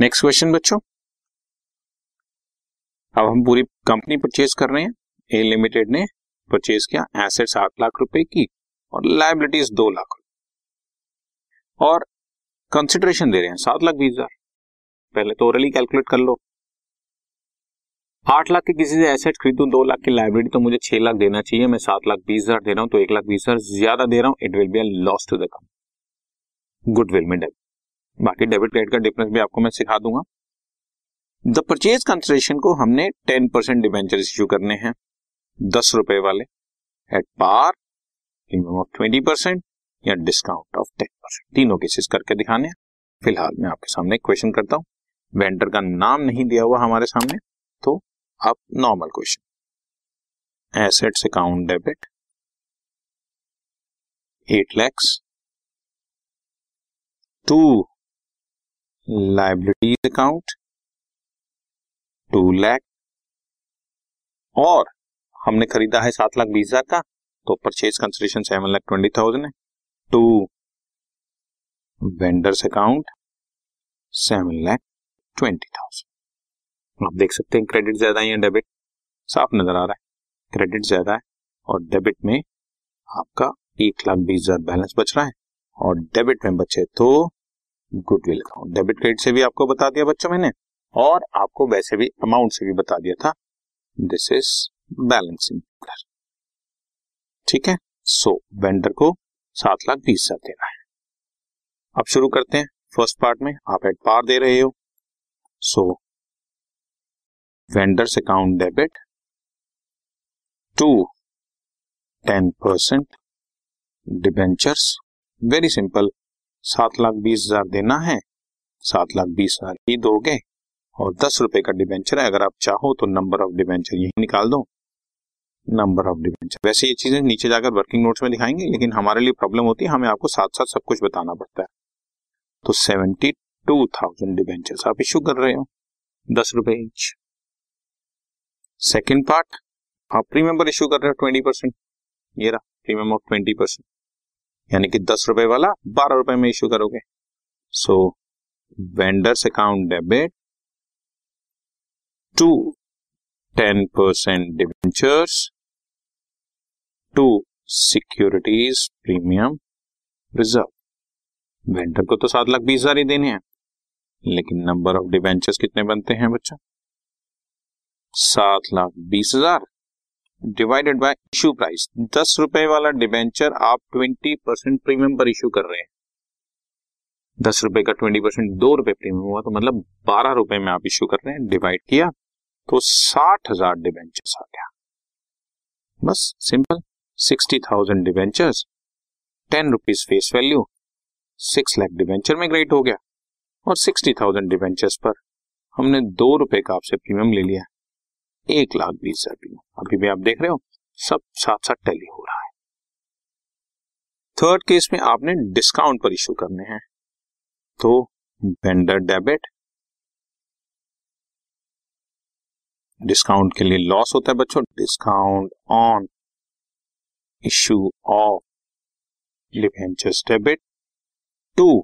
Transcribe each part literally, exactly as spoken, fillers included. Next question बच्चों, अब हम पूरी कंपनी परचेज कर रहे हैं। ए लिमिटेड ने परचेज किया, एसेट्स आठ लाख रुपए की और लायबिलिटीज दो लाख रुपए और कंसिडरेशन दे रहे हैं सात लाख बीस हजार। पहले तो ओरली कैलकुलेट कर लो, आठ लाख के किसी से एसेट खरीदूं, दो लाख की लायबिलिटी तो मुझे छह लाख देना चाहिए, मैं सात लाख बीस हजार दे रहा हूं तो एक लाख बीस हजार ज्यादा दे रहा हूं। It will be a loss to the company, goodwill में डेबिट। बाकी डेबिट क्रेडिट का डिफरेंस भी आपको मैं सिखा दूंगा। द परचेज कंसिडरेशन को हमने टेन परसेंट डिबेंचर इश्यू करने हैं, दस रुपए वाले at par, premium of twenty percent या डिस्काउंट ऑफ टेन परसेंट तीनों केसेस करके दिखाने हैं। फिलहाल मैं आपके सामने क्वेश्चन करता हूं, वेंडर का नाम नहीं दिया हुआ हमारे सामने, तो अब normal question, assets account debit eight lakhs to liabilities account two lakh और हमने खरीदा है सात लाख बीस हजार का, तो purchase consideration seven lakh twenty thousand है to vendors account seven lakh twenty thousand. आप देख सकते हैं क्रेडिट ज्यादा है या डेबिट, साफ नजर आ रहा है क्रेडिट ज्यादा है और डेबिट में आपका एक लाख बीस हजार बैलेंस बच रहा है और डेबिट में बचे तो गुडविल अकाउंट। डेबिट क्रेडिट से भी आपको बता दिया बच्चों मैंने और आपको वैसे भी अमाउंट से भी बता दिया था, दिस इज बैलेंसिंग। ठीक है, सो वेंडर को सात लाख बीस हजार देना है। अब शुरू करते हैं फर्स्ट पार्ट में, आप एट पार दे रहे हो, so vendors account debit to ten percent debentures, very simple, सात लाख बीस हजार देना है, सात लाख बीस हजार ही दोगे और दस रुपए का डिबेंचर है। अगर आप चाहो तो नंबर ऑफ डिबेंचर यही निकाल दो, नंबर ऑफ डिबेंचर। वैसे ये चीजें नीचे जाकर वर्किंग नोट्स में दिखाएंगे, लेकिन हमारे लिए प्रॉब्लम होती है, हमें आपको साथ साथ सब कुछ बताना पड़ता है। तो सेवेंटी टू थाउजेंड डिबेंचर आप इश्यू कर रहे हो, दस रुपए इंच। सेकेंड पार्ट, आप प्रीमियम पर इश्यू कर रहे हो ट्वेंटी परसेंट, ये रहा प्रीमियम ऑफ ट्वेंटी परसेंट, यानी कि दस रुपए वाला बारह रुपए में इश्यू करोगे। So vendors account debit to ten percent debentures to securities premium reserve. Vendor को तो सात लाख बीस हजार ही देने हैं, लेकिन नंबर ऑफ डिबेंचर्स कितने बनते हैं बच्चा, सात लाख बीस हजार डिवाइडेड बाय इश्यू प्राइस। दस रुपए वाला डिबेंचर आप ट्वेंटी परसेंट प्रीमियम पर इश्यू कर रहे हैं, दस रुपए का ट्वेंटी परसेंट दो रुपए प्रीमियम हुआ, तो मतलब बारह रुपए में आप इश्यू कर रहे हैं, डिवाइड किया तो साठ हजार डिबेंचर्स आ गया। बस simple, sixty thousand debentures, ten rupees face value, six lakh debenture में ग्रेट हो गया और सिक्सटी थाउजेंड डिबेंचर्स पर हमने दो रुपए का आपसे प्रीमियम ले लिया, एक लाख बीस हजार। अभी भी आप देख रहे हो सब साथ साथ टैली हो रहा है। थर्ड केस में आपने डिस्काउंट पर इश्यू करने हैं, तो वेंडर डेबिट, डिस्काउंट के लिए लॉस होता है बच्चों, discount on issue of debentures debit to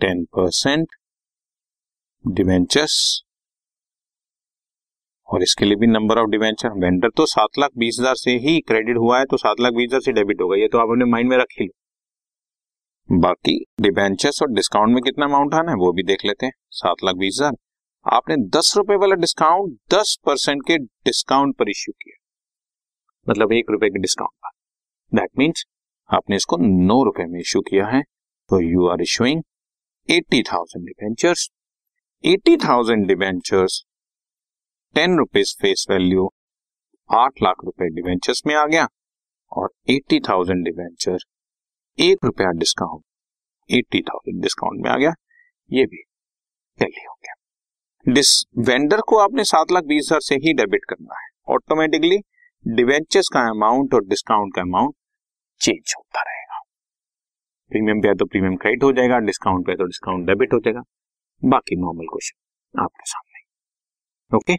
ten percent debentures और इसके लिए भी नंबर ऑफ डिबेंचर। वेंडर तो सात लाख बीस हजार से ही क्रेडिट हुआ है, तो सात लाख बीस हजार से डेबिट होगा, ये तो आप अपने माइंड में रख ही लो। बाकी डिबेंचर्स और डिस्काउंट में कितना अमाउंट आना है वो भी देख लेते हैं, सात लाख बीस हजार। आपने दस रुपए वाला डिस्काउंट दस परसेंट के डिस्काउंट पर इश्यू किया, मतलब एक रुपए के डिस्काउंट पर, दैट मीन्स आपने इसको नौ रुपए में इश्यू किया है, तो you are issuing eighty thousand debentures. Eighty thousand debentures ten rupees face value, आठ लाख रुपए डिवेंचर्स में आ गया और एट्टी थाउजेंड डिवेंचर एक रुपया डिस्काउंट, एट्टी थाउजेंड डिस्काउंट में आ गया, ये भी टैली हो गया। डिस वेंडर को आपने सात लाख बीस हजार से ही डेबिट करना है, ऑटोमेटिकली डिवेंचर्स का अमाउंट और डिस्काउंट का अमाउंट चेंज होता रहेगा। प्रीमियम पे तो प्रीमियम क्रेडिट हो जाएगा, डिस्काउंट पे तो डिस्काउंट डेबिट हो जाएगा। बाकी नॉर्मल क्वेश्चन आपके सामने, ओके okay?